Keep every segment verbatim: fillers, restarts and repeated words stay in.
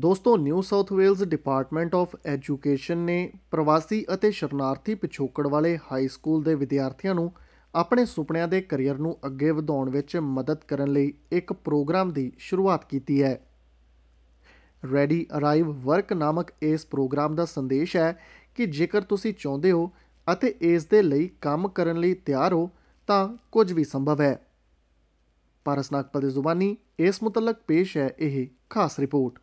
ਦੋਸਤੋ, New South Wales Department of Education ਨੇ ਪ੍ਰਵਾਸੀ ਅਤੇ ਸ਼ਰਨਾਰਥੀ ਪਿਛੋਕੜ ਵਾਲੇ ਹਾਈ ਸਕੂਲ ਦੇ ਵਿਦਿਆਰਥੀਆਂ ਨੂੰ ਆਪਣੇ ਸੁਪਨਿਆਂ ਦੇ ਕਰੀਅਰ ਨੂੰ ਅੱਗੇ ਵਧਾਉਣ ਵਿੱਚ ਮਦਦ ਕਰਨ ਲਈ ਇੱਕ ਪ੍ਰੋਗਰਾਮ ਦੀ ਸ਼ੁਰੂਆਤ ਕੀਤੀ ਹੈ। ਰੈਡੀ ਅਰਾਈਵ ਵਰਕ ਨਾਮਕ ਇਸ ਪ੍ਰੋਗਰਾਮ ਦਾ ਸੰਦੇਸ਼ ਹੈ ਕਿ ਜੇਕਰ ਤੁਸੀਂ ਚਾਹੁੰਦੇ ਹੋ ਅਤੇ ਇਸ ਦੇ ਲਈ ਕੰਮ ਕਰਨ ਲਈ ਤਿਆਰ ਹੋ ਤਾਂ ਕੁਝ ਵੀ ਸੰਭਵ ਹੈ। ਪਾਰਸ ਨਾਗਪਾਲ ਦੀ ਜ਼ੁਬਾਨੀ ਇਸ ਮੁਤਲਕ ਪੇਸ਼ ਹੈ ਇਹ ਖਾਸ ਰਿਪੋਰਟ।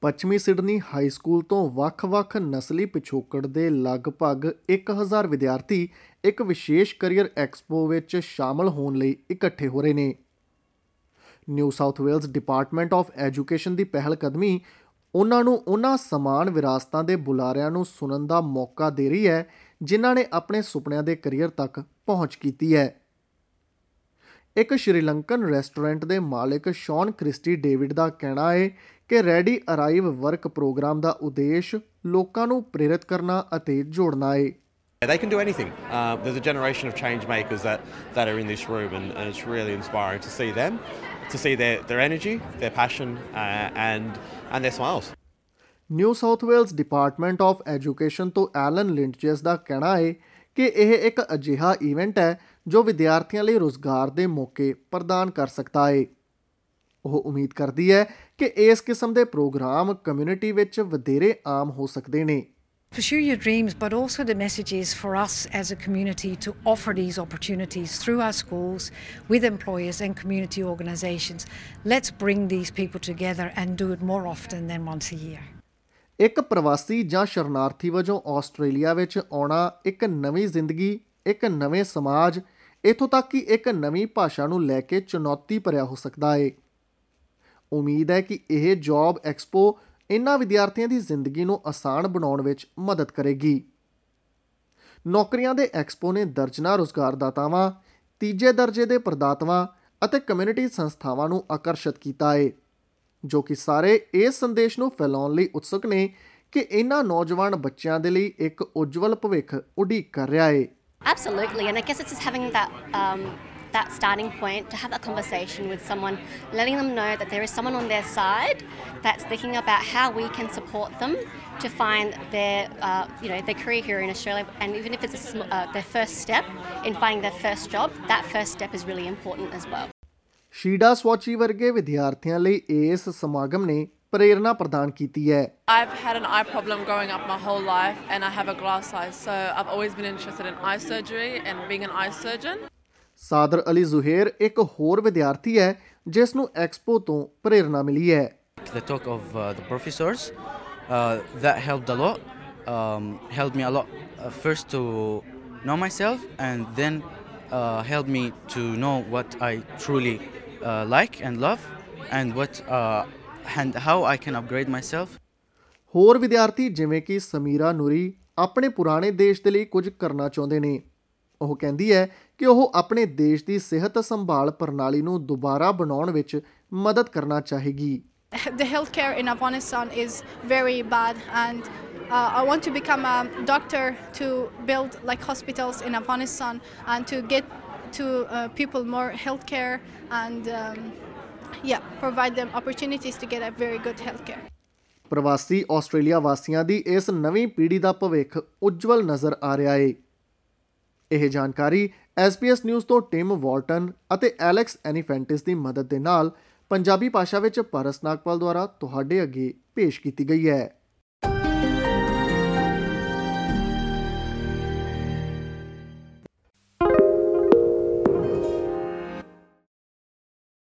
ਪੱਛਮੀ ਸਿਡਨੀ ਹਾਈ ਸਕੂਲ ਤੋਂ ਵੱਖ-ਵੱਖ ਨਸਲੀ ਪਿਛੋਕੜ ਦੇ ਲਗਭਗ ਇੱਕ ਹਜ਼ਾਰ ਵਿਦਿਆਰਥੀ ਇੱਕ ਵਿਸ਼ੇਸ਼ ਕਰੀਅਰ ਐਕਸਪੋ ਵਿੱਚ ਸ਼ਾਮਲ ਹੋਣ ਲਈ ਇਕੱਠੇ ਹੋ ਰਹੇ ਨੇ। New South Wales Department of Education ਦੀ ਪਹਿਲਕਦਮੀ ਉਹਨਾਂ ਨੂੰ ਉਹਨਾਂ ਸਮਾਨ ਵਿਰਾਸਤਾਂ ਦੇ ਬੁਲਾਰਿਆਂ ਨੂੰ ਸੁਣਨ ਦਾ ਮੌਕਾ ਦੇ ਰਹੀ ਹੈ ਜਿਨ੍ਹਾਂ ਨੇ ਆਪਣੇ ਸੁਪਨਿਆਂ ਦੇ ਕਰੀਅਰ ਤੱਕ ਪਹੁੰਚ ਕੀਤੀ ਹੈ। ਇੱਕ ਸ਼੍ਰੀਲੰਕਨ ਰੈਸਟੋਰੈਂਟ ਦੇ ਮਾਲਕ ਸ਼ੌਨ ਕ੍ਰਿਸਟੀ ਡੇਵਿਡ ਦਾ ਕਹਿਣਾ ਹੈ ਕਿ ਰੈਡੀ ਅਰਾਈਵ ਵਰਕ ਪ੍ਰੋਗਰਾਮ ਦਾ ਉਦੇਸ਼ ਲੋਕਾਂ ਨੂੰ ਪ੍ਰੇਰਿਤ ਕਰਨਾ ਅਤੇ ਜੋੜਨਾ ਹੈ। They can do anything. Uh, there's a generation of change makers that, that are in this room and, and it's really inspiring to see them, to see their, their energy, their passion uh, and, and their smiles. New South Wales Department of Education ਤੋਂ Alan ਲਿੰਚਸ ਦਾ ਕਹਿਣਾ ਹੈ ਕਿ ਇਹ ਇੱਕ ਅਜਿਹਾ event ਹੈ ਜੋ ਵਿਦਿਆਰਥੀਆਂ ਲਈ ਰੁਜ਼ਗਾਰ ਦੇ ਮੌਕੇ ਪ੍ਰਦਾਨ ਕਰ ਸਕਦਾ ਹੈ। ਉਹ ਉਮੀਦ ਕਰਦੀ ਹੈ ਕਿ ਇਸ ਕਿਸਮ ਦੇ ਪ੍ਰੋਗਰਾਮ ਕਮਿਊਨਿਟੀ ਵਿੱਚ ਵਧੇਰੇ ਆਮ ਹੋ ਸਕਦੇ ਨੇ। Pursue your dreams, but also the message is for us as a community to offer these opportunities through our schools, with employers and community organisations. Let's bring these people together and do it more often than once a year. ਇੱਕ ਪ੍ਰਵਾਸੀ ਜਾਂ ਸ਼ਰਨਾਰਥੀ ਵਜੋਂ Australia ਵਿੱਚ ਆਉਣਾ ਇੱਕ ਨਵੀਂ ਜ਼ਿੰਦਗੀ, ਇੱਕ ਨਵੇਂ ਸਮਾਜ, ਇੱਥੋਂ ਤੱਕ ਕਿ ਇੱਕ ਨਵੀਂ ਭਾਸ਼ਾ ਨੂੰ ਲੈ ਕੇ ਚੁਣੌਤੀ ਭਰਿਆ ਹੋ ਸਕਦਾ ਹੈ। ਉਮੀਦ ਹੈ ਕਿ ਇਹ ਜੌਬ ਐਕਸਪੋ ਇਨ੍ਹਾਂ ਵਿਦਿਆਰਥੀਆਂ ਦੀ ਜ਼ਿੰਦਗੀ ਨੂੰ ਆਸਾਨ ਬਣਾਉਣ ਵਿੱਚ ਮਦਦ ਕਰੇਗੀ। ਨੌਕਰੀਆਂ ਦੇ ਐਕਸਪੋ ਨੇ ਦਰਜਨਾਂ ਰੁਜ਼ਗਾਰਦਾਤਾਵਾਂ, ਤੀਜੇ ਦਰਜੇ ਦੇ ਪ੍ਰਦਾਤਾਵਾਂ ਅਤੇ ਕਮਿਊਨਿਟੀ ਸੰਸਥਾਵਾਂ ਨੂੰ ਆਕਰਸ਼ਿਤ ਕੀਤਾ ਹੈ, ਜੋ ਕਿ ਸਾਰੇ ਇਸ ਸੰਦੇਸ਼ ਨੂੰ ਫੈਲਾਉਣ ਲਈ ਉਤਸੁਕ ਨੇ ਕਿ ਇਨ੍ਹਾਂ ਨੌਜਵਾਨ ਬੱਚਿਆਂ ਦੇ ਲਈ ਇੱਕ ਉਜਵਲ ਭਵਿੱਖ ਉਡੀਕ ਕਰ ਰਿਹਾ ਹੈ। Absolutely, and I guess it's just having that, um... that starting point to have that conversation with someone, letting them know that there is someone on their side that's thinking about how we can support them to find their uh, you know their career here in Australia, and even if it's a sm- uh, their first step in finding their first job, that first step is really important as well. ਸ਼ੀਡਾ ਸਵਾਚੀ ਵਰਗੇ ਵਿਦਿਆਰਥੀਆਂ ਲਈ ਇਸ ਸਮਾਗਮ ਨੇ ਪ੍ਰੇਰਨਾ ਪ੍ਰਦਾਨ ਕੀਤੀ ਹੈ। I've had an eye problem growing up my whole life and I have a glass eye, so I've always been interested in eye surgery and being an eye surgeon. ਸਾਦਰ Ali ਜ਼ੁਹੇਰ ਇੱਕ ਹੋਰ ਵਿਦਿਆਰਥੀ ਹੈ ਜਿਸ ਨੂੰ ਐਕਸਪੋ ਤੋਂ ਪ੍ਰੇਰਣਾ ਮਿਲੀ ਹੈ। The talk of uh, the professors uh, that helped a lot, um, helped me a lot uh, first to know myself and then uh, helped me to know what I truly uh, like and love and what uh, and how I can upgrade myself. ਹੋਰ ਵਿਦਿਆਰਥੀ ਜਿਵੇਂ ਕਿ ਸਮੀਰਾ ਨੂਰੀ ਆਪਣੇ ਪੁਰਾਣੇ ਦੇਸ਼ ਦੇ ਲਈ ਕੁਝ ਕਰਨਾ ਚਾਹੁੰਦੇ ਨੇ। ਉਹ ਕਹਿੰਦੀ ਹੈ ਕਿ ਉਹ ਆਪਣੇ ਦੇਸ਼ ਦੀ ਸਿਹਤ ਸੰਭਾਲ ਪ੍ਰਣਾਲੀ ਨੂੰ ਦੁਬਾਰਾ ਬਣਾਉਣ ਵਿੱਚ ਮਦਦ ਕਰਨਾ ਚਾਹੇਗੀ। The healthcare in Afghanistan is very bad and uh, I want to become a doctor to build like hospitals in Afghanistan and to get to uh, people more healthcare and um, yeah provide them opportunities to get a very good healthcare. ਪ੍ਰਵਾਸੀ Australia ਵਾਸੀਆਂ ਦੀ ਇਸ ਨਵੀਂ ਪੀੜ੍ਹੀ ਦਾ ਭਵਿੱਖ ਉਜਵਲ ਨਜ਼ਰ ਆ ਰਿਹਾ ਹੈ। ਇਹ ਜਾਣਕਾਰੀ ਐਸ ਬੀ ਐਸ ਨਿਊਜ਼ ਤੋਂ ਟਿਮ ਵਾਲਟਨ ਅਤੇ ਐਲੈਕਸ ਐਨੀਫੈਂਟਿਸ ਦੀ ਮਦਦ ਦੇ ਨਾਲ ਪੰਜਾਬੀ ਭਾਸ਼ਾ ਵਿੱਚ ਪਾਰਸ ਨਾਗਪਾਲ ਦੁਆਰਾ ਤੁਹਾਡੇ ਅੱਗੇ ਪੇਸ਼ ਕੀਤੀ ਗਈ ਹੈ।